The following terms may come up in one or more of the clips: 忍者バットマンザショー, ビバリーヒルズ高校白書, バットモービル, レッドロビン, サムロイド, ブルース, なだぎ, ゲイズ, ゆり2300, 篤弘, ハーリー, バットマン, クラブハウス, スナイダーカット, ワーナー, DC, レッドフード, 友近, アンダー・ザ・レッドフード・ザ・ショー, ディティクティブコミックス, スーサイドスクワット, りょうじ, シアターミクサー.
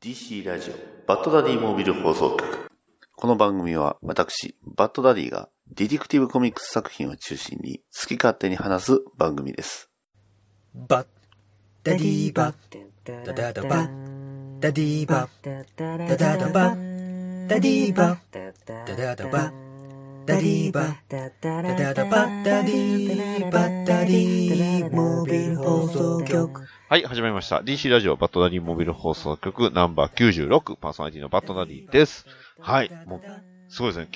DC ラジオバッドダディモービル放送局。この番組は私バッドダディがディティクティブコミックス作品を中心に好き勝手に話す番組です。バッダディバッダダダバッダディバッダダダバッダディバッダダダバッダディバッダダダバッダディバッダディモービル放送局。はい、始まりました。DC ラジオバッドダディモビル放送局ナンバー96、パーソナリティのバッドダディです。はい、もう、すごいですね。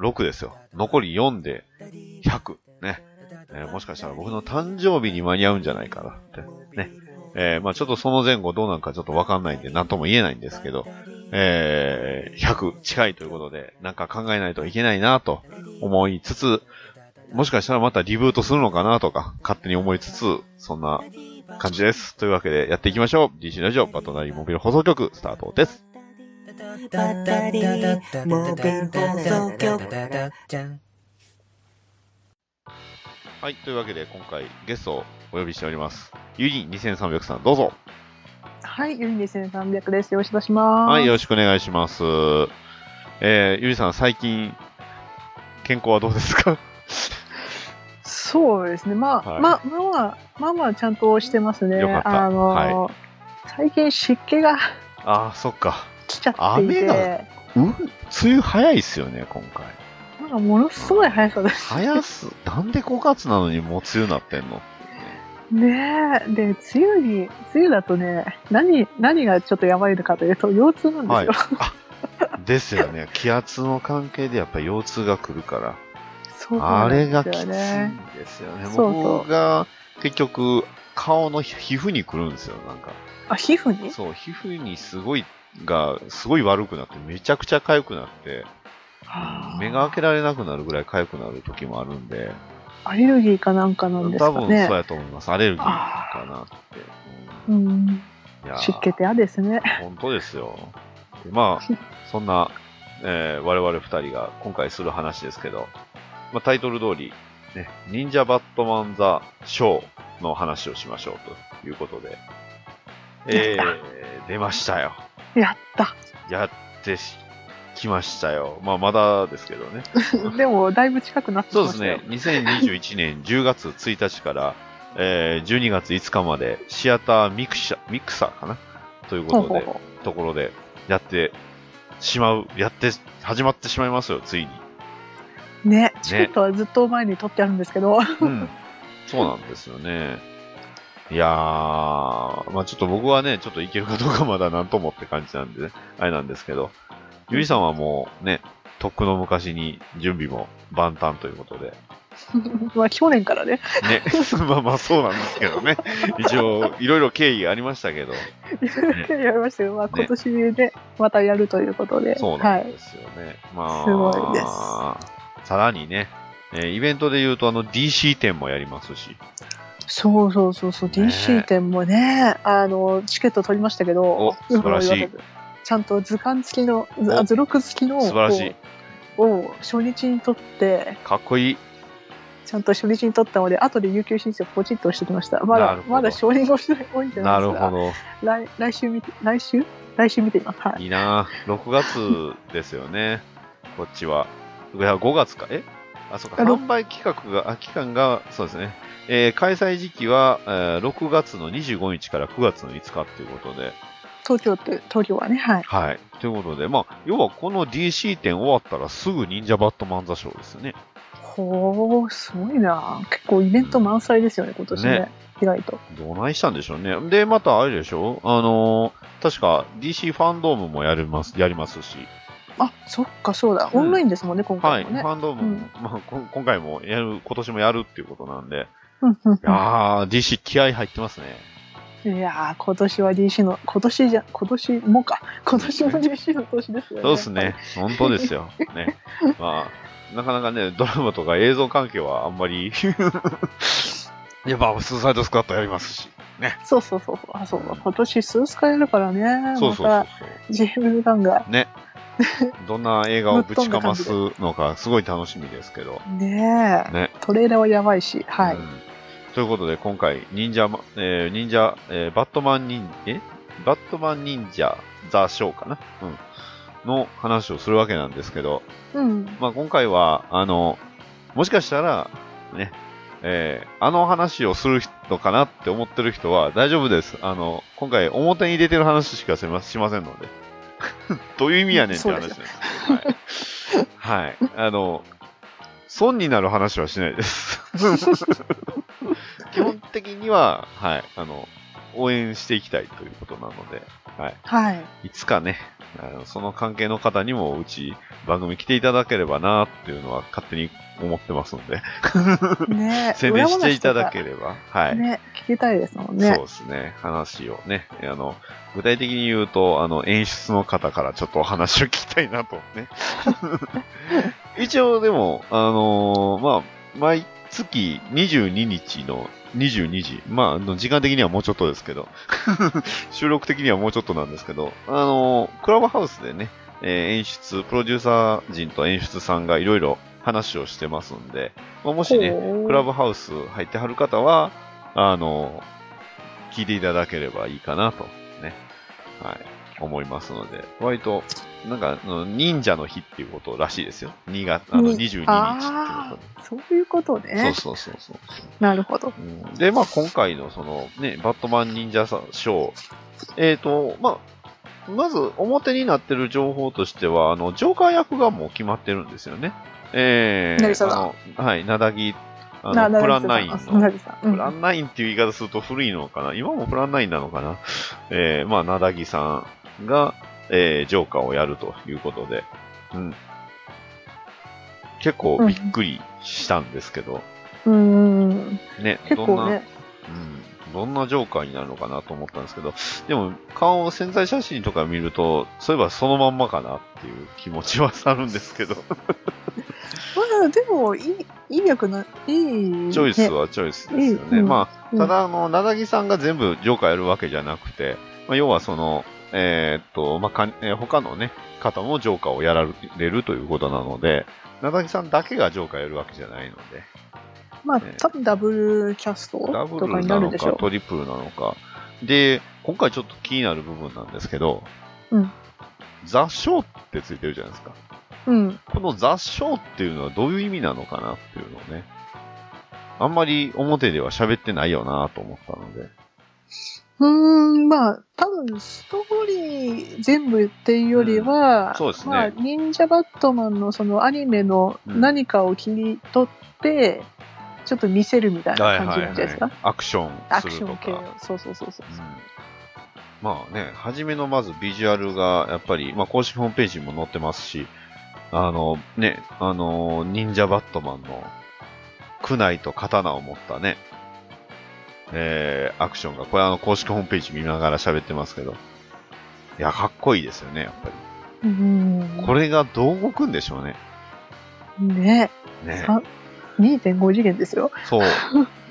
96ですよ。残り4で100。ね。もしかしたら僕の誕生日に間に合うんじゃないかなって。ね。まあちょっとその前後どうなんかちょっとわかんないんで何とも言えないんですけど、100近いということで、なんか考えないといけないなと思いつつ、もしかしたらまたリブートするのかなとか、勝手に思いつつ、そんな感じです。というわけでやっていきましょう。DC ラジオバッドダディモビル放送局スタートです。はい、というわけで今回ゲストをお呼びしております。ゆり2300さんどうぞ。はい、ゆり2300です。よろしくお願いします。はい、よろしくお願いします。ゆりさん最近健康はどうですか？そうですね。まあちゃんとしてますね。よかった。最近湿気がそっか来ちゃっていて、雨が梅雨早いですよね今回。なんかものすごい早さです。なんで5月なのにもう梅雨になってんの？ねえ、で梅雨だとね、何がちょっとやばいのかというと腰痛なんですよ。はい、ですよね。気圧の関係でやっぱり腰痛が来るから。ね、あれがきついんですよね。僕が結局顔の皮膚に来るんですよ。なんか皮膚に？そう、皮膚にすごい悪くなってめちゃくちゃ痒くなって、目が開けられなくなるぐらい痒くなる時もあるんで。アレルギーかなんかなんですかね。多分そうやと思います。アレルギーかなって。うん。湿気って嫌ですね。本当ですよ。でまあそんな、我々2人が今回する話ですけど。まあ、タイトル通り、ね、忍者バットマンザショーの話をしましょうということで、出ましたよ。やってきましたよ。まあまだですけどね。でもだいぶ近くなってきましたよ。そうですね。2021年10月1日から、12月5日までシアターミクサーかなということでところで始まってしまいますよついに。ね、チケットはずっと前に取ってあるんですけど、ねうん、そうなんですよね。いやー、まあちょっと僕はね、ちょっといけるかどうかまだなんともって感じなんでね、あれなんですけど、ゆりさんはもうね、とっくの昔に準備も万端ということで。まあ去年からね。ね、まあそうなんですけどね。一応いろいろ経緯がありましたけど。経緯ありましたけど、まあ今年で、ね、またやるということで。そうなんですよね。はい、まあすごいです。さらにね、イベントで言うとDC 展もやりますし。そう、ね、DC 展もね、チケット取りましたけど、素晴らしい。ちゃんと図鑑付きの、図録付きの素晴らしいを初日に取って、かっこいい。ちゃんと初日に取ったので、後で有給申請ポチッと押してきました。まだ承認が多いんじゃないですか。なるほど。来週見てみます。はい。いいな。6月ですよね。こっちは。5月か。そうか。販売期間が、そうですね。開催時期は、6月の25日から9月の5日ということで。東京はね、はい。はい。ということで、まあ、要はこの DC 展終わったらすぐ忍者バットマンザショーですね。ほー、すごいな。結構イベント満載ですよね、今年ね。意外と。どないしたんでしょうね。で、またあれでしょ確か DC ファンドームもやりますし。あ、そっか、そうだ。オンラインですもんね、今回もね。はい、ファンドも、まあ、今回も今年もやるっていうことなんで。DC 気合入ってますね。いやー、今年も DC の年ですよね。そうですね。本当ですよ。ね。まあ、なかなかね、ドラマとか映像関係はあんまり。やっぱ、スーサイドスクワットやりますし。ね。そう。あ、そうか。今年スースカやるからね。そう。ジェームズ・ガンが。ね。どんな映画をぶちかますのかすごい楽しみですけどね、トレーラーはやばいし、はい、ということで今回忍者バットマン忍えバットマン忍者ザ・ショーかな、うん、の話をするわけなんですけど、うんまあ、今回はもしかしたらね、あの話をするのかなって思ってる人は大丈夫です。今回表に出てる話しかしませんのでどういう意味やねんって話なんですけど、はい、はい、損になる話はしないです基本的には、はい、応援していきたいということなので、はいはい、いつかねその関係の方にもうち番組来ていただければなっていうのは勝手に思ってますのでね宣伝していただければ、はいね、聞きたいですもんね。そうですね、話をね具体的に言うと演出の方からちょっとお話を聞きたいなとね一応でもまあ毎月22日の22時、まあ、時間的にはもうちょっとですけど収録的にはもうちょっとなんですけどクラブハウスでね、演出プロデューサー陣と演出さんがいろいろ話をしてますんで、まあ、もしねクラブハウス入ってはる方は聞いていただければいいかなとね、はい、思いますので、割となんか忍者の日っていうことらしいですよ。2月22日ってことで。そういうことね。そう。なるほど。うん、でまあ今回のそのねバットマン忍者ショー、まあまず表になってる情報としてはジョーカー役がもう決まってるんですよね。はい、なだぎプランナインの、うん、プランナインっていう言い方すると古いのかな。今もプランナインなのかな。まあなだぎさんがジョーカーをやるということで、うん、結構びっくりしたんですけど、うん、ね、結構ね、どんなジョーカーになるのかなと思ったんですけど、でも顔を潜在写真とか見るとそういえばそのまんまかなっていう気持ちはあるんですけどまあでもいいチョイスはチョイスですよね、うん、まあただなだぎさんが全部ジョーカーやるわけじゃなくて、まあ、要はそのまあ他の、ね、方もジョーカーをやられるということなので、なだぎさんだけがジョーカーやるわけじゃないので、まあ多分ダブルキャストとかになるでしょう。ダブルなのかトリプルなのかで、今回ちょっと気になる部分なんですけど、うん、ザ・ショーってついてるじゃないですか、うん、このザ・ショーっていうのはどういう意味なのかなっていうのをね、あんまり表では喋ってないよなと思ったので、まあ多分ストーリー全部っていうよりは、そうですね、まあ、忍者バットマンのそのアニメの何かを切り取って、ちょっと見せるみたいな感じなんじゃないですか、はいはいはい、アクションするとか、アクション系、そう、うん、まあね、初めのまずビジュアルがやっぱり、まあ、公式ホームページにも載ってますし、ね、忍者バットマンのクナイと刀を持ったね、アクションが、これ公式ホームページ見ながら喋ってますけど、いやかっこいいですよねやっぱり。これがどう動くんでしょうね。ね 2.5 次元ですよ。そう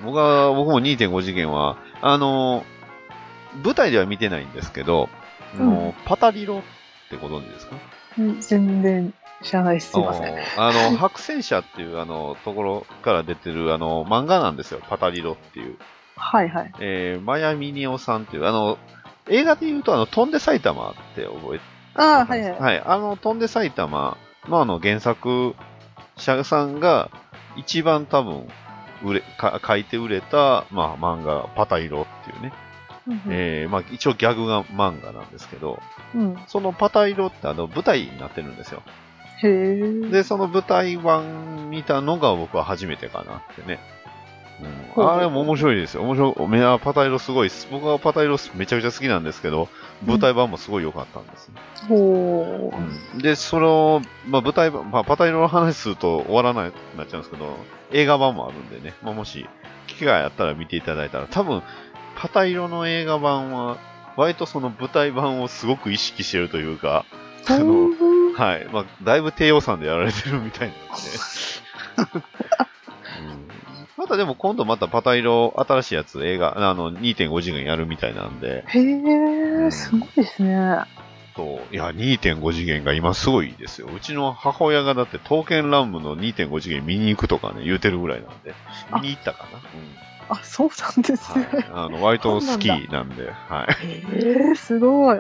僕も 2.5 次元は舞台では見てないんですけど、うん、パタリロってご存知ですか？全然知らないです。すみません。白戦車っていうところから出てる漫画なんですよ。パタリロっていう。はいはい。マヤミニオさんっていう映画で言うと飛んで埼玉って覚えて。ああ、はいはい。はい、飛んで埼玉の原作者さんが一番多分書いて売れた、まあ、漫画パタリロっていうね。まあ、一応ギャグが漫画なんですけど、うん、そのパタリロって舞台になってるんですよ。へー。でその舞台版見たのが僕は初めてかなってね、うん、あれも面白いですよ。パタリロすごいです。僕はパタリロめちゃくちゃ好きなんですけど、舞台版もすごい良かったんです、うん、でその、まあ、舞台版、まあ、パタリロの話すると終わらないなっちゃうんですけど、映画版もあるんでね、まあ、もし機会あったら見ていただいたら、多分パタリロの映画版は割とその舞台版をすごく意識してるというか、はい、まあ、だいぶ低予算でやられてるみたいなんで、ねうん、またでも今度またパタリロ新しいやつ映画2.5 次元やるみたいなんで、へー、すごいですね。そういや 2.5 次元が今すごいですよ。うちの母親がだって刀剣乱舞の 2.5 次元見に行くとかね言うてるぐらいなんで、見に行ったかな、うん、あ、そうなんですね。はい、割と好きなんで、はい。すごい。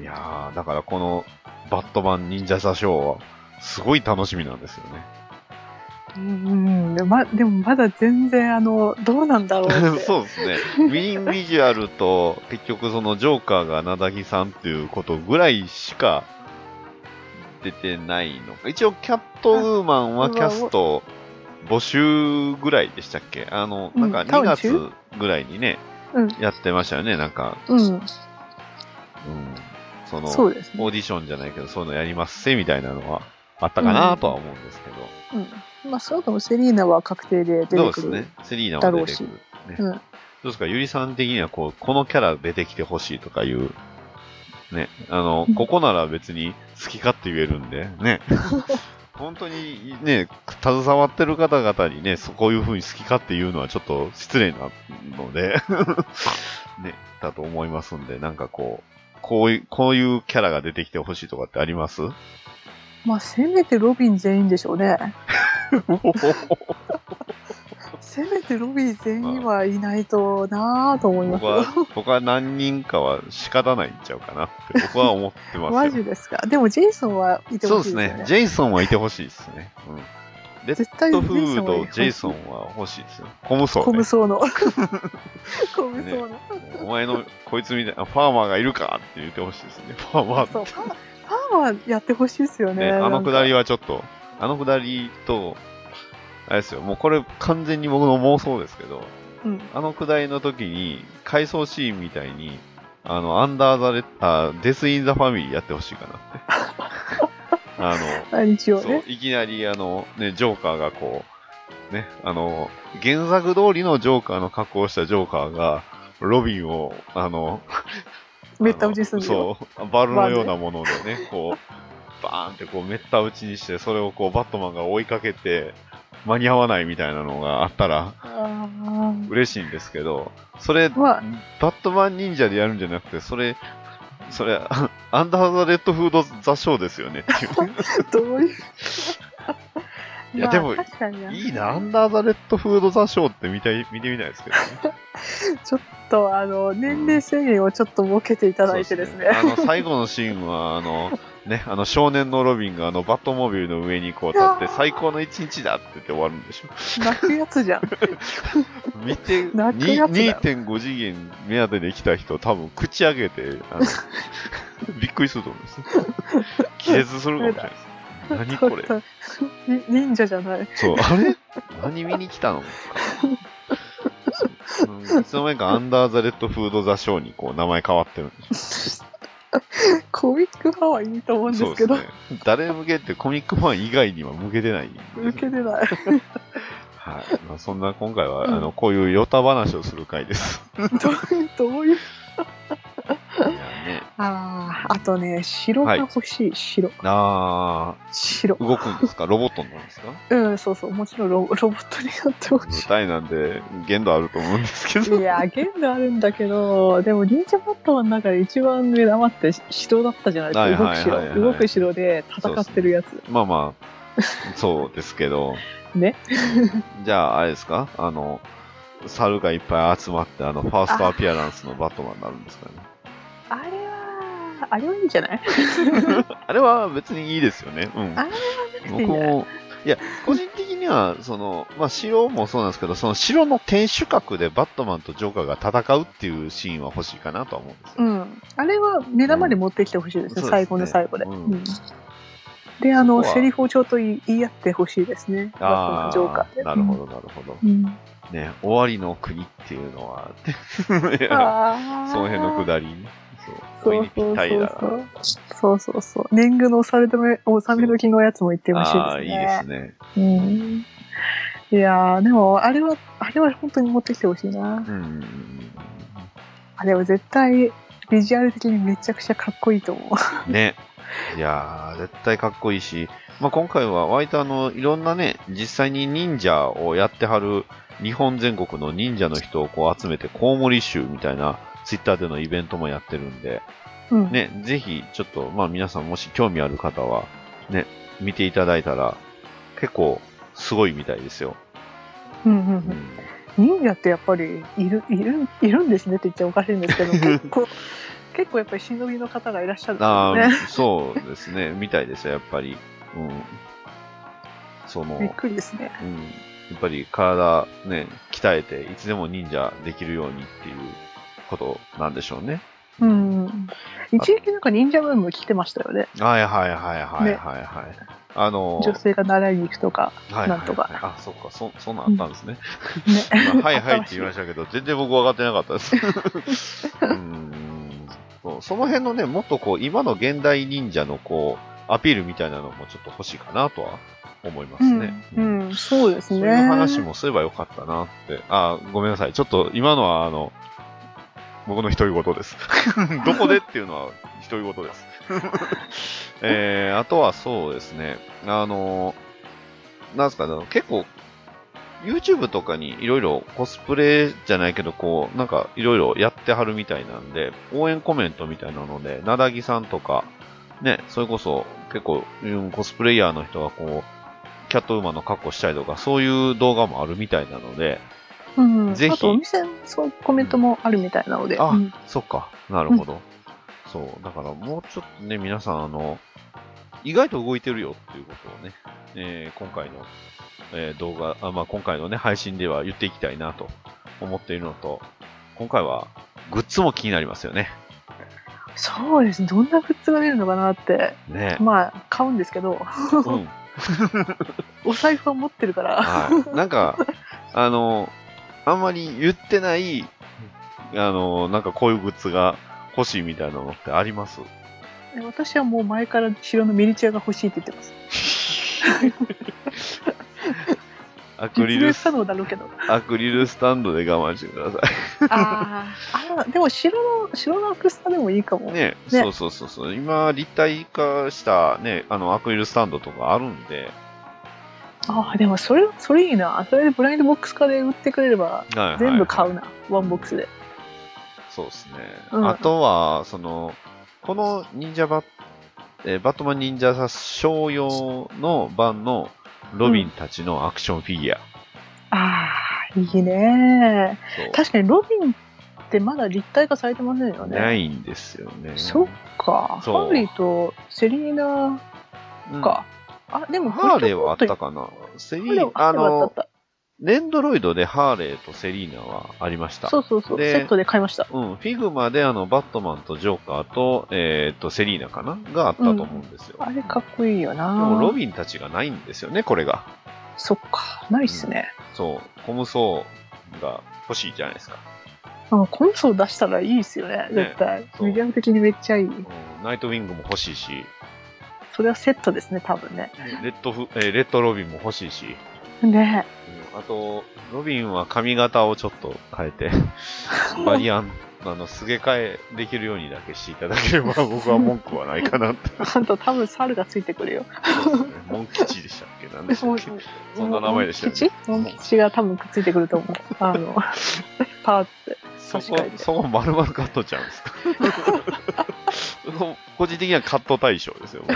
いやー、だからこのバットマン忍者座ショーはすごい楽しみなんですよね。でもまだ全然どうなんだろうってそうですね。メインビジュアルと結局そのジョーカーがなだぎさんっていうことぐらいしか出てないのか。一応キャットウーマンはキャスト募集ぐらいでしたっけ？なんか2月ぐらいにね、うん、やってましたよね。なんか、うん、そのそうですね、オーディションじゃないけどそういうのやりますせみたいなのはあったかなとは思うんですけど。うん。まあそうかも。セリーナは確定で出てくるだろうし。そうですね。セリーナは出てくる、ね。うん。どうですか、ゆりさん的にはこのキャラ出てきてほしいとかいう。ね、ここなら別に好き勝手言えるんでね。本当にね、携わってる方々にね、こういう風に好き勝手言うのはちょっと失礼なのでね、だと思いますんで、なんかこういうキャラが出てきてほしいとかってあります？まあせめてロビン全員でしょうね。せめてロビー全員はいないとなぁと思います。僕は何人かは仕方ないんちゃうかなって僕は思ってますよ。マジですか。でもジェイソンはいてほしいですね。そうですね。ジェイソンはいてほしいですね。うん。レッドフードジェイソンは欲しいですよ。コムソー、ね。コムソーの。コムソーの、ね。お前のこいつみたいなファーマーがいるかって言ってほしいですね。ファーマー。そう。ファーマーやってほしいですよね。ね、くだりはちょっとあれですよ、もうこれ完全に僕の妄想ですけど、うん、くだりの時に回想シーンみたいにアンダーザレッターデスインザファミリーやってほしいかなって一応ね、そういきなりね、ジョーカーがね、原作通りのジョーカーの格好をしたジョーカーがロビンをめった打ちするんだよ、そうバルのようなものでね、バーンってめった打ちにして、それをバットマンが追いかけて間に合わないみたいなのがあったら嬉しいんですけど、それ、まあ、バットマン忍者でやるんじゃなくて、それアンダー・ザ・レッドフード・ザ・ショーですよねっていうどういういや、まあ、でもいいな、アンダー・ザ・レッドフード・ザ・ショーって見てみたいですけどねちょっと年齢制限をちょっと設けていただいてですね、最後のシーンはね、少年のロビンがバットモビルの上に立って最高の一日だって言って終わるんでしょ。泣くやつじゃん見て 2.5 次元目当てで来た人多分口開けてびっくりすると思います気絶するかもしれないです。何これ忍者じゃない、そう、あれ何見に来たのかいつの間にかアンダーザレッドフードザショーに名前変わってるんですよコミックファンはいいと思うんですけど、そうですね、誰向けってコミックファン以外には向けてない、ね、向けてないはい、まあ、そんな今回は、こういうヨタ話をする回ですどういうね、あとね、城が欲しい、はい、城。城。動くんですか？ロボットになるんですか？うん、そうそう、もちろんロボットになってほしい。舞台なんで限度あると思うんですけど。いや、限度あるんだけど、でも忍者バットマンの中で一番目玉って城だったじゃないですか。動く城、はいはいはいはい、動く城で戦ってるやつ。ね、まあまあ、そうですけど。ね。じゃあ、あれですか？猿がいっぱい集まってファーストアピアランスのバットマンになるんですかね。あれはいいんじゃないあれは別にいいですよね。うん。あれは別にいいんじゃない？僕も、いや、個人的には、まあ、城もそうなんですけど、その城の天守閣でバットマンとジョーカーが戦うっていうシーンは欲しいかなとは思うんですよ。うん。あれは目玉で持ってきてほしいですね、うん。最後の最後で。うんうん、で、セリフをちょっと言い合ってほしいですね。バットマン、ジョーカーで。なるほど、なるほど。うんね、終わりの国っていうのはその辺のくだり、そうそうそうそうそう、年貢の納め時のやつも言ってほしいですね。いいですね。うん、いやでもあれは本当に持ってきてほしいな。うん、あれは絶対ビジュアル的にめちゃくちゃかっこいいと思う。ね。いや絶対かっこいいし、まあ、今回は割といろんなね、実際に忍者をやってはる日本全国の忍者の人を集めてコウモリ集みたいなツイッターでのイベントもやってるんで、うんね、ぜひちょっと、まあ、皆さんもし興味ある方は、ね、見ていただいたら結構すごいみたいですよ。うんうんうんうん、忍者ってやっぱりいるんですねって言っちゃおかしいんですけど結構やっぱり忍びの方がいらっしゃるんですね。あ、そうですねみたいですよやっぱり、うん、そのびっくりですね、うん、やっぱり体ね鍛えていつでも忍者できるようにっていうことなんでしょうね。うん、一時期なんか忍者ブーム来てましたよね。はいはいはいはいはいはい。女性が習いに行くとか、はいはいはい、なんとか。あ、そっか、そんなんあったんですね。うんねまあ、はいはいって言いましたけど、全然僕分かってなかったです。その辺のね、もっとこう今の現代忍者のこうアピールみたいなのもちょっと欲しいかなとは思いますね。うん、うんうん、そうですね。そういう話もすればよかったなって。あ、ごめんなさい。ちょっと今のは僕の独り言ですどこでっていうのは独り言ですあとはそうですねなんすかね結構 YouTube とかにいろいろコスプレじゃないけどこうなんかいろいろやってはるみたいなんで応援コメントみたいなのでなだぎさんとかねそれこそ結構コスプレイヤーの人がこうキャットウーマンの格好したりとかそういう動画もあるみたいなのでうん、ぜひあとお店のコメントもあるみたいなので、うん、あ、うん、そっかなるほど、うん、そうだからもうちょっとね皆さん意外と動いてるよっていうことをね、今回の、動画あ、まあ、今回のね配信では言っていきたいなと思っているのと今回はグッズも気になりますよね。そうですねどんなグッズが出るのかなって、ね、まあ買うんですけど、うん、お財布は持ってるから、はい、なんかあんまり言ってない、なんかこういうグッズが欲しいみたいなのってあります？私はもう前から城のミニチュアが欲しいって言ってます。アクリルスタンドで我慢してくださいでも白のアクスタでもいいかも ねそう今立体化した、ね、アクリルスタンドとかあるんであでもそれいいなそれでブラインドボックス化で売ってくれれば全部買うな、はいはいはい、ワンボックスでそうですね、うん、あとはこの忍者バットマン忍者殺傷用の版のロビンたちのアクションフィギュア、うん、あいいね確かにロビンってまだ立体化されてませんよねないんですよねそっかハーリーとセリーナか、うんあでもハーレーはあったかなセリーレンドロイドでハーレーとセリーナはありましたそうセットで買いました、うん、フィグマでバットマンとジョーカーと、セリーナかながあったと思うんですよ、うん、あれかっこいいよなでもロビンたちがないんですよねこれがそっかないっすね、うん、そうコムソーが欲しいじゃないですかあコムソー出したらいいですよね絶対ミディアム的にめっちゃいい、うん、ナイトウィングも欲しいしそれはセットですね、多分ね。レッドロビンも欲しいし。ねあと、ロビンは髪型をちょっと変えて、バリアン、すげ替えできるようにだけしていただければ、僕は文句はないかなって。あんた、多分猿がついてくるよ。そうですね、モン吉でしたっけ何でしたっけそんな名前でしたっけモン吉が多分くっついてくると思う。パーって。そこ丸々カットちゃうんですか個人的にはカット対象ですよもう、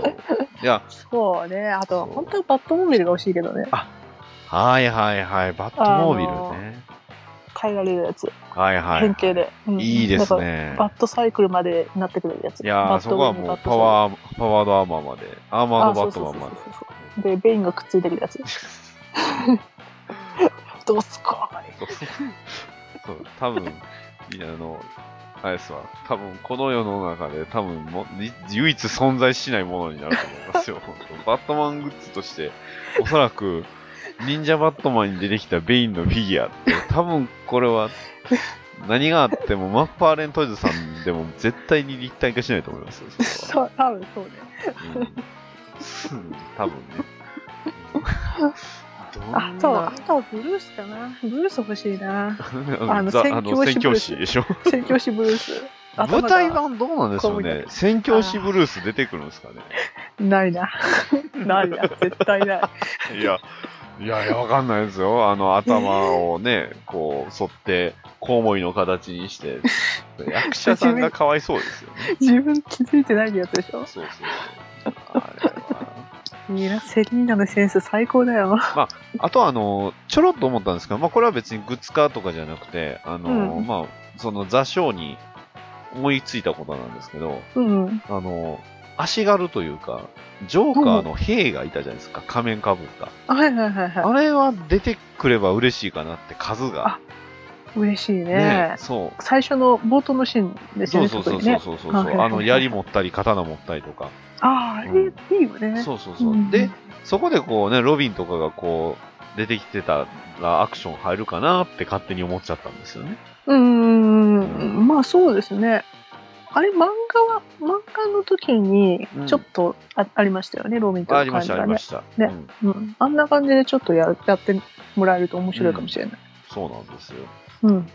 うん、いやそうねあと本当はバットモービルが欲しいけどねあはいはいはいバットモービルね変えられるやつはいはい、はい、変形で、うん、いいですねバットサイクルまでなってくれるやついやそこはもうパワードアーマーまでアーマードバットマンまででベインがくっついてくるやつどうすかそう多分あれですわ多分この世の中で多分唯一存在しないものになると思いますよ本当バットマングッズとしておそらく忍者バットマンに出てきたベインのフィギュアって多分これは何があってもマッファーレントイズさんでも絶対に立体化しないと思いますよそう多分そうね、うん、多分ね、うんあとはブルースかなブルース欲しいな宣教師でしょ宣教師ブルース舞台版どうなんでしょうね宣教師ブルース出てくるんですかねないなないな絶対ない いやわかんないですよ頭をねこう反ってコウモリの形にして役者さんがかわいそうですよね自分気づいてないやつでしょそうそうあれはセリーナのセンス最高だよ。まあ、あとはちょろっと思ったんですけど、まあ、これは別にグッズ化とかじゃなくて、うん、まあ、その座礁に思いついたことなんですけど、うん、足軽というか、ジョーカーの兵がいたじゃないですか、仮面かぶった。はいはいはいはい。あれは出てくれば嬉しいかなって、数が。嬉しい ね。そう。最初の冒頭のシーンですよね。そうそうそうそうそう。槍持ったり刀持ったりとか。ああ、あれいいよね、うん。そうそうそう。うん、で、そこでこうね、ロビンとかがこう出てきてたらアクション入るかなって勝手に思っちゃったんですよね。うん、まあそうですね。あれ漫画の時にちょっと ありましたよね、ロビンとかの感じがね。ありましたありました。ね、うん、あんな感じでちょっとやってもらえると面白いかもしれない。うん、そうなんですよ。うん、うん、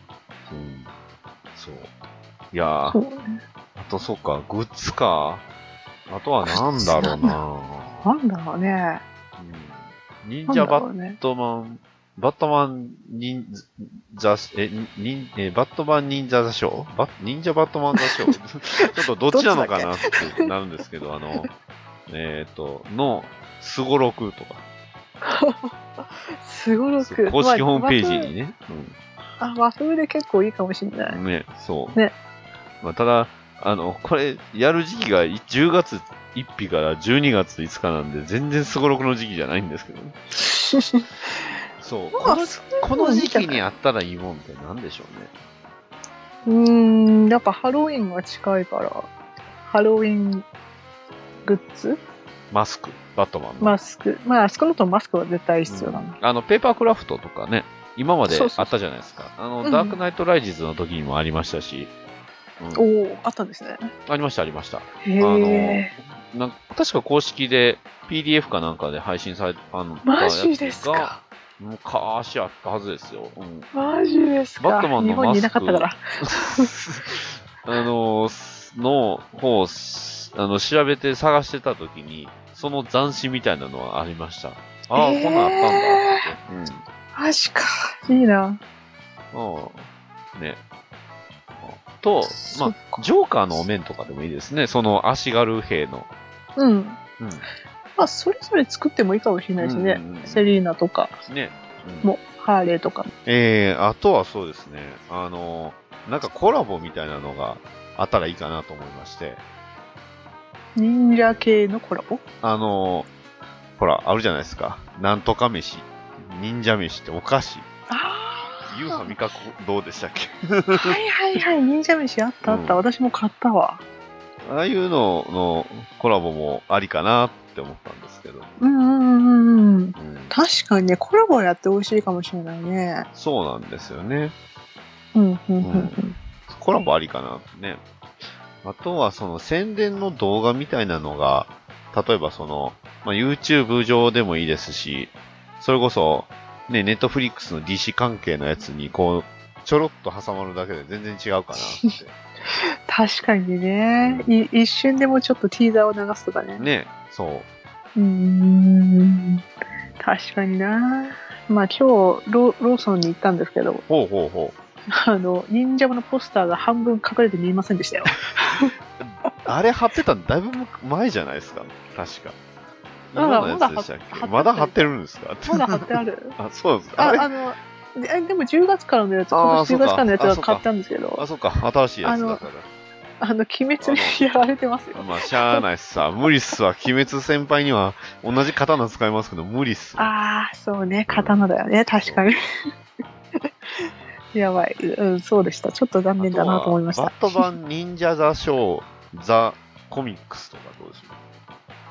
そういやそう、ね、あとそうかグッズかあとはなんだろうななんだろうね、うん、忍者バットマン忍者バットマン忍者座ショー忍者バットマン座ショーちょっとどっちなのかなってなるんですけどのスゴロクとかスゴロク公式ホームページにね、うんあ和風で結構いいかもしれないねそうね、まあ、ただこれやる時期が10月1日から12月5日なんで全然すごろくの時期じゃないんですけど、ね、そうこの時期にあったらいいもんってなんでしょうねやっぱハロウィンが近いからハロウィングッズマスクバットマンのマスクまああそこのとマスクは絶対必要なの、うん、ペーパークラフトとかね今まであったじゃないですか。そうそううん、ダークナイトライジズの時にもありましたし。うん、おお、あったんですね。ありました、ありました。確か公式で PDF かなんかで配信されたマジですか。昔あったはずですよ。うん、マジですか。バットマンのマスク。日本にいなかったから。の方を調べて探してた時にその斬新みたいなのはありました。ああ、こんなんあったんだって。うんマジかいいなうんねとまあジョーカーのお面とかでもいいですねその足軽兵のうん、うん、まあそれぞれ作ってもいいかもしれないですね、うんうん、セリーナとかねも、うん、ハーレーとかあとはそうですねなんかコラボみたいなのがあったらいいかなと思いまして忍者系のコラボほらあるじゃないですかなんとか飯忍者飯ってお菓子ユーハ味覚どうでしたっけはいはいはい忍者飯あったあった、うん、私も買ったわああいうののコラボもありかなって思ったんですけどうん確かにねコラボやって美味しいかもしれないねそうなんですよねうんコラボありかなってねあとはその宣伝の動画みたいなのが例えばその、まあ、YouTube 上でもいいですしそれこそ、ね、ネットフリックスの DC 関係のやつに、こう、ちょろっと挟まるだけで全然違うかなって。確かにね、うん。一瞬でもちょっとティーザーを流すとかね。ね、そう。確かにな。まあ今日、ローソンに行ったんですけど。ほうほうほう。忍者のポスターが半分隠れて見えませんでしたよ。あれ貼ってたのだいぶ前じゃないですか。確か。まだ貼ってるんですかまだ貼ってあるあ、そうですか。でも10月からのやつ、今年10月からのやつは買ったんですけど。あ、そうか、新しいやつだから。鬼滅にやられてますよ。まあ、しゃあないっすわ。無理っすわ。鬼滅先輩には同じ刀使いますけど、無理っすわ。ああ、そうね、刀だよね、確かに。やばい、うん、そうでした。ちょっと残念だなと思いました。バットマン忍者座ショー、ザ・コミックスとかどうでしょう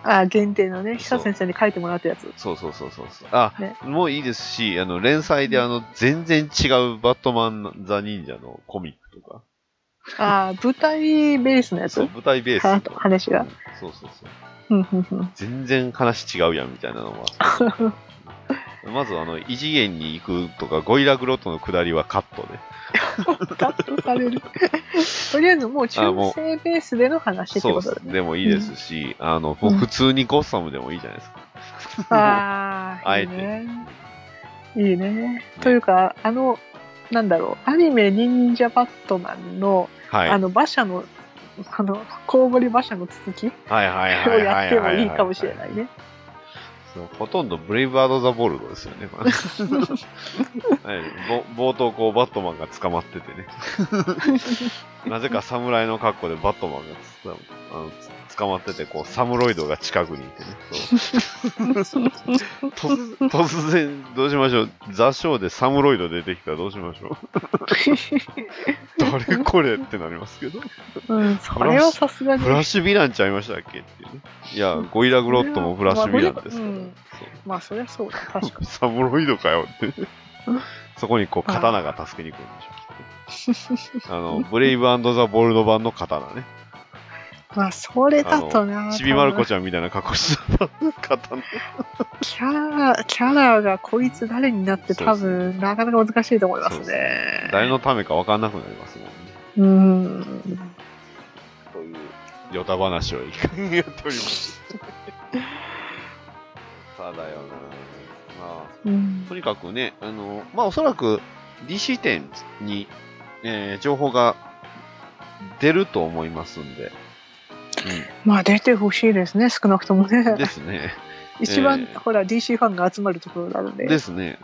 あ限定のね、久先生に書いてもらったやつ。そうそう。あ、ね、もういいですし、連載で全然違うバットマン・ザ・忍者のコミックとか。あ舞台ベースのやつ。そう、舞台ベースの。話が。うん、そう。全然話違うやん、みたいなのは。まず、異次元に行くとか、ゴイラグロットの下りはカットね。カットされる。とりあえずもう中性ベースでの話ってことだね。そうでもいいですし、うん、もう普通にゴッサムでもいいじゃないですか。うん、あえて。いいね。というか、なんだろう、アニメ忍者バットマンの、はい、馬車の、コウモリ馬車の続きをやってもいいかもしれないね。ほとんどブレイブアドザボルドですよね。はい、冒頭こうバットマンが捕まっててね。なぜか侍の格好でバットマンが捕まってて、こうサムロイドが近くにいてね。突然どうしましょう。ザ・ショーでサムロイド出てきたらどうしましょう。誰これってなりますけど。うん、それはさすがに。フラッシュヴィランちゃいましたっけっていうね。いや、ゴリラグロットもフラッシュヴィランですから。まあそりゃそうだ、確かに。サムロイドかよってそこにこう刀が助けに来るんでしょう。ブレイブ&ザ・ボルド版の刀ね。まあそれだとな、ちびまる子ちゃんみたいな格好した刀。キャラがこいつ誰になって多分なかなか難しいと思いますね。そうそうそう、誰のためか分かんなくなりますもんね。というヨタ話をいかにやっております。ただよな、まあ、とにかくね、まあおそらく DC 展に、情報が出ると思いますんで、まあ出てほしいですね、少なくともね。ですね。一番、ほら DC ファンが集まるところなので。ですね。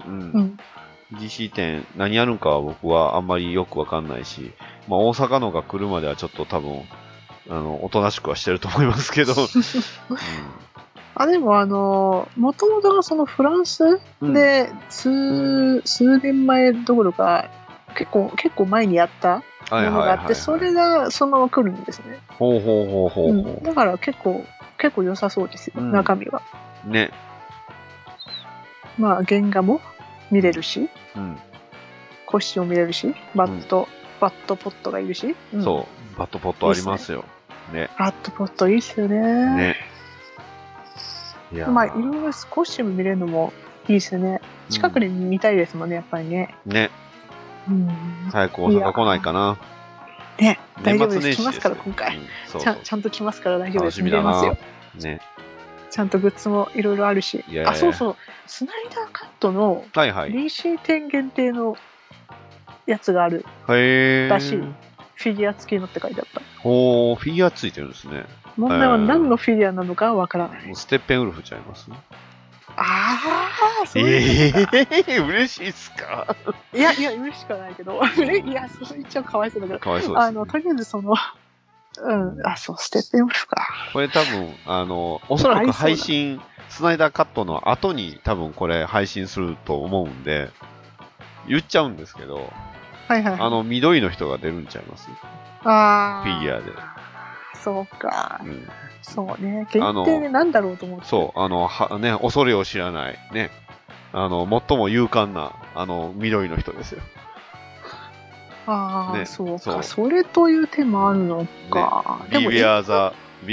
DC 展何やるんかは僕はあんまりよくわかんないし、まあ大阪のが来るまではちょっと多分おとなしくはしてると思いますけど。あ、でももともとがそのフランスで数年前どころか結構前にやったものがあって、それがそのまま来るんですね。ほう、だから結構良さそうですよ、中身は。ね。まあ原画も見れるし、コッシーも見れるし、バットポットがいるし、そうバットポットありますよ。ね。バットポットいいっすよね。ね。まあいろいろコッシーも見れるのもいいですよね。近くで見たいですもんね、やっぱりね。ね。早く大阪来ないかな。ね、大丈夫です。来ますから今回。ちゃんと来ますから大丈夫です。見れますよ。ね。ちゃんとグッズもいろいろあるし。あ、そうそう。スナイダーカットの DC 展限定のやつがあるらしい。フィギュア付きのって書いてあった。おー、フィギュアついてるんですね。問題は何のフィギュアなのかわからない。もうステッペンウルフちゃいますね。ああ、そうですか。嬉しいっすか。いや嬉しくはないけど、いやそう言っちゃかわいそうだけど。かわいそうですね。とりあえずそのそうステッペンウルフか。これ多分おそらく配信スナイダーカットの後に多分これ配信すると思うんで言っちゃうんですけど。はいはい。緑の人が出るんちゃいます。ああ。フィギュアで。そうか、そうね、限定で何だろうと思って、そうね、恐れを知らないね、最も勇敢な緑の人ですよ。ああ、ね、そうか、それという手もあるのか。ね、でもビ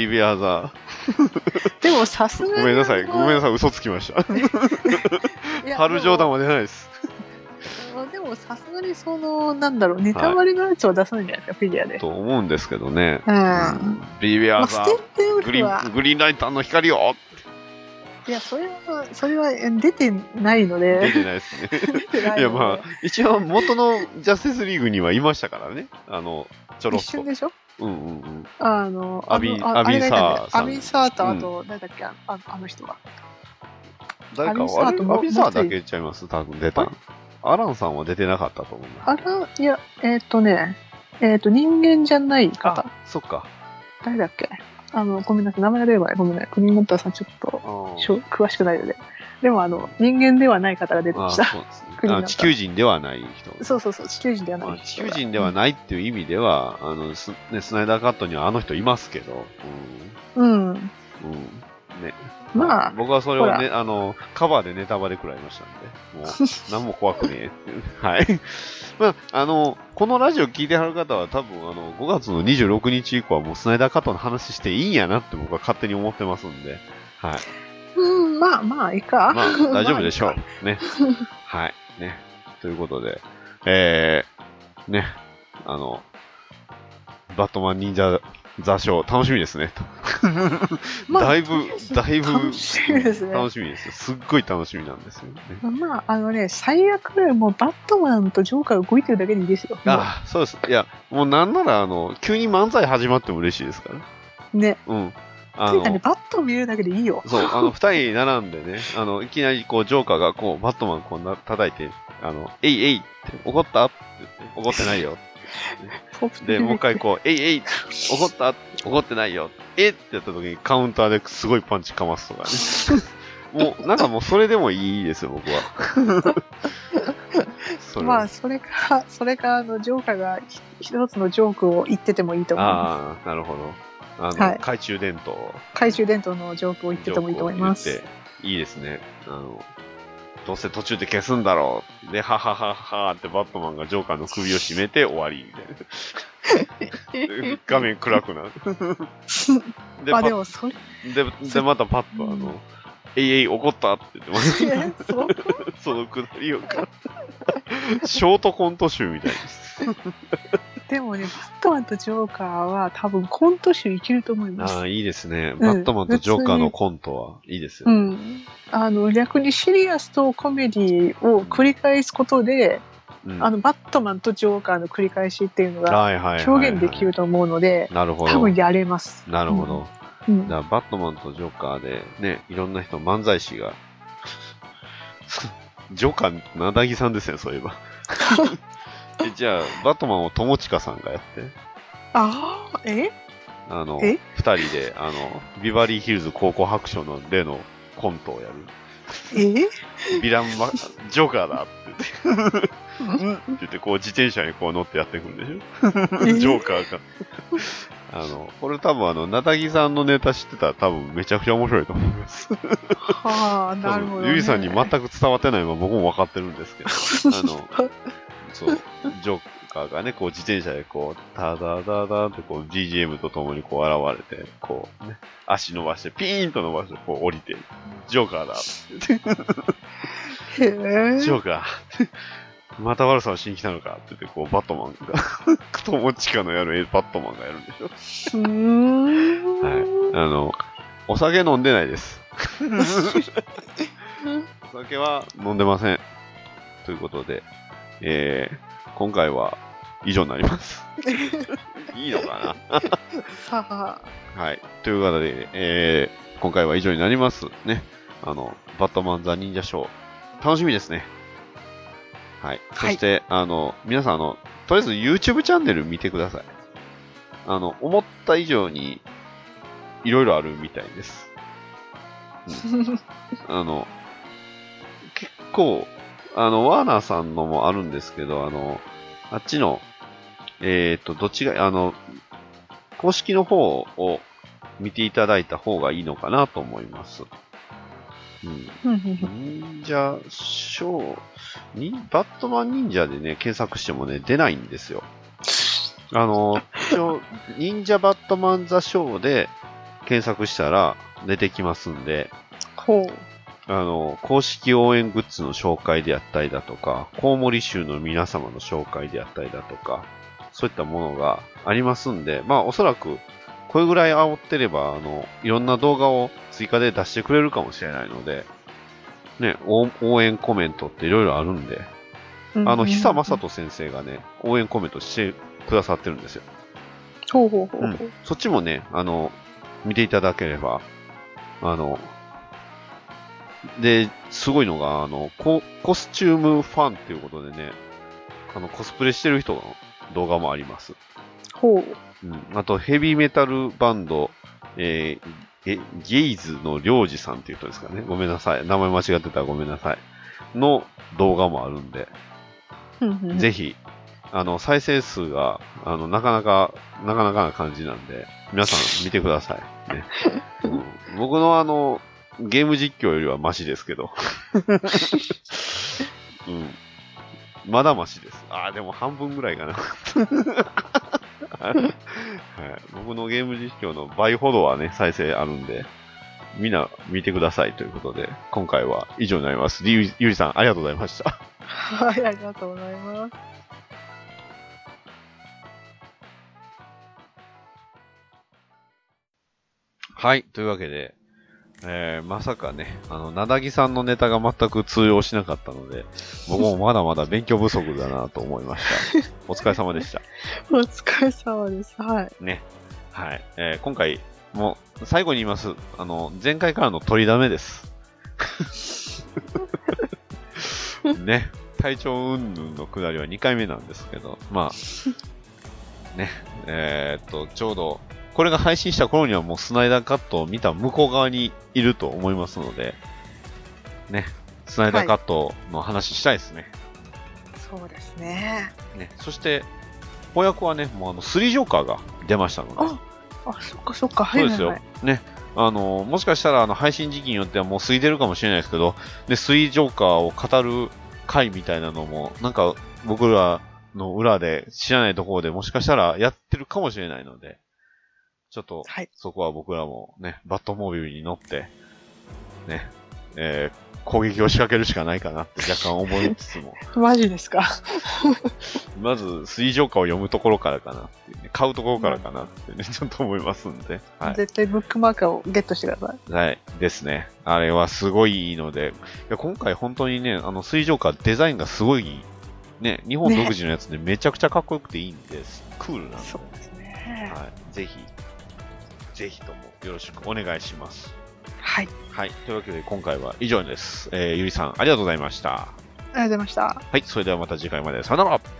ビアザ。でもさすがにごめんなさい、嘘つきました。春冗談は出ないです。でもさすがにそのネタバレのやつは出さないんじゃないですか、フィギュアで。と思うんですけどね。ビビアさん、グリーンライターの光を。いやそれは出てないので。出てないですね。いやまあ一応元のジャスティスリーグにはいましたからね。ちょろっと。一瞬でしょ。アビーサーとあと誰だっけ、あの人は。誰かはアビーサーだけ言っちゃいます。多分出た。アランさんは出てなかったと思う。いや、人間じゃない方。そっか。誰だっけ？ごめんなさい、名前が出ればごめんなさい。国本さんちょっと詳しくないので。でも人間ではない方が出てました。そうですね。地球人ではない人。そう、地球人ではない人。地球人ではないっていう意味では、スナイダーカットにはあの人いますけど。ね。まあ、僕はそれをね、カバーでネタバレ食らいましたんで、もう何も怖くねえっていう。はい。まあ、このラジオ聞いてはる方は多分5月の26日以降はもうスナイダーカットの話していいんやなって僕は勝手に思ってますんで、はい。まあいいか。まあ大丈夫でしょう。ね。はい。ね。ということで、ね、バットマン忍者座賞楽しみですね。だいぶ楽しみですね。楽しみですよ。すっごい楽しみなんですよね。まあ最悪もうバットマンとジョーカーが動いてるだけでいいですよ。あ、そうです。いやもうなんなら急に漫才始まっても嬉しいですから。ね。うん。とにかくバット見えるだけでいいよ。そう、2人並んでね、いきなりこうジョーカーがこうバットマンこうな叩いて、えいえいって怒ったって言って、怒ってないよって。で、もう一回こう、えいえい怒った怒ってないよえってやった時にカウンターですごいパンチかますとかね。もう、なんかもうそれでもいいですよ、僕は。まあ、それかジョーカーが一つのジョークを言っててもいいと思います。ああ、なるほど。はい、懐中電灯のジョークを言っててもいいと思います。いいですね。どうせ途中で消すんだろう。で、ははははってバットマンがジョーカーの首を絞めて終わりみたいな。画面暗くなる。で、まあ、でもそれでまたパッとえい怒ったって言ってます。そのくだりをかショートコント集みたいです。でもね、バットマンとジョーカーは多分コント集いけると思います。ああ、いいですね。バットマンとジョーカーのコントはいいですよね。うん。逆にシリアスとコメディを繰り返すことで、うん、バットマンとジョーカーの繰り返しっていうのが表現できると思うので、多分やれます。なるほど。うん、だバットマンとジョーカーで、ね、いろんな人、漫才師が、ジョーカー、なだぎさんですよ、そういえば。じゃあ、バットマンを友近さんがやって。ああ、え？二人で、ビバリーヒルズ高校白書の例のコントをやる。え？ヴィランマ、ジョーカーだって言って、うんって言って、こう自転車にこう乗ってやっていくんでしょジョーカーが。これ多分なだぎさんのネタ知ってたら多分めちゃくちゃ面白いと思います。はあ、なるほど、ね。ゆいさんに全く伝わってないのは僕も分かってるんですけど、そうジョーカーがねこう自転車でこうタダダダってこう BGM とともにこう現れてこう、ね、足伸ばしてピーンと伸ばしてこう降りてジョーカーだってジョーカーまた悪さをしに来たのかって言ってこうバットマンが友近のやるバットマンがやるんでしょはいお酒飲んでないですお酒は飲んでませんということで今回は以上になりますいいのかなはいということで、今回は以上になりますねバットマンザ忍者ショー楽しみですねはいそして、はい、皆さんとりあえず YouTube チャンネル見てください思った以上にいろいろあるみたいです、うん、結構ワーナーさんのもあるんですけど、あっちの、どっちが、公式の方を見ていただいた方がいいのかなと思います。うん。忍者ショー、バットマン忍者でね、検索してもね、出ないんですよ。忍者バットマンザショーで検索したら出てきますんで。ほう。公式応援グッズの紹介であったりだとか、コウモリ衆の皆様の紹介であったりだとか、そういったものがありますんで、まあおそらく、これぐらい煽ってれば、いろんな動画を追加で出してくれるかもしれないので、ね、応援コメントっていろいろあるんで、久正人先生がね、応援コメントしてくださってるんですよ。ほうほうほう。うん、そっちもね、見ていただければ、で、すごいのが、コスチュームファンっていうことでね、コスプレしてる人の動画もあります。ほう。うん。あと、ヘビーメタルバンド、ゲイズのりょうじさんっていう人ですかね。ごめんなさい。名前間違ってたらごめんなさい。の動画もあるんで、ぜひ、再生数が、なかなかな感じなんで、皆さん見てください。ね。うん、僕のゲーム実況よりはマシですけど、うん、まだマシです。ああでも半分ぐらいかな、はい。僕のゲーム実況の倍ほどはね再生あるんで、みんな見てくださいということで今回は以上になります。ゆりさんありがとうございました。はいありがとうございます。はいというわけで。まさかね、なだぎさんのネタが全く通用しなかったので、僕もまだまだ勉強不足だなと思いました。お疲れ様でした。お疲れ様です。はい。ね。はい。今回、もう最後に言います。前回からの取りだめですね、体調云々の下りは2回目なんですけど、まあね、ちょうどこれが配信した頃にはもうスナイダーカットを見た向こう側にいると思いますのでね、スナイダーカットの話したいですね、はい、そうですね。ね、そして公約はね、もう3ジョーカーが出ましたので、あ、そっかそっか、はい、そうですよ、はいはい、ね、もしかしたら配信時期によってはもう過ぎてるかもしれないですけど、で3ジョーカーを語る回みたいなのもなんか僕らの裏で知らないところでもしかしたらやってるかもしれないので、ちょっとそこは僕らもね、バットモービルに乗ってね、攻撃を仕掛けるしかないかなって若干思いつつもマジですかまず水上化を読むところからかなっていう、ね、買うところからかなって、ね、ちょっと思いますんで、はい、絶対ブックマーカーをゲットしてください。はいですね、あれはすごいいいので、いや今回本当にね、水上化デザインがすごいね、日本独自のやつでめちゃくちゃかっこよくていいんです、ね、クールなんで、そうですね、はい、ぜひともよろしくお願いします。はい、はい、というわけで今回は以上です。ゆりさんありがとうございました。ありがとうございました。はい、それではまた次回まで。さよなら。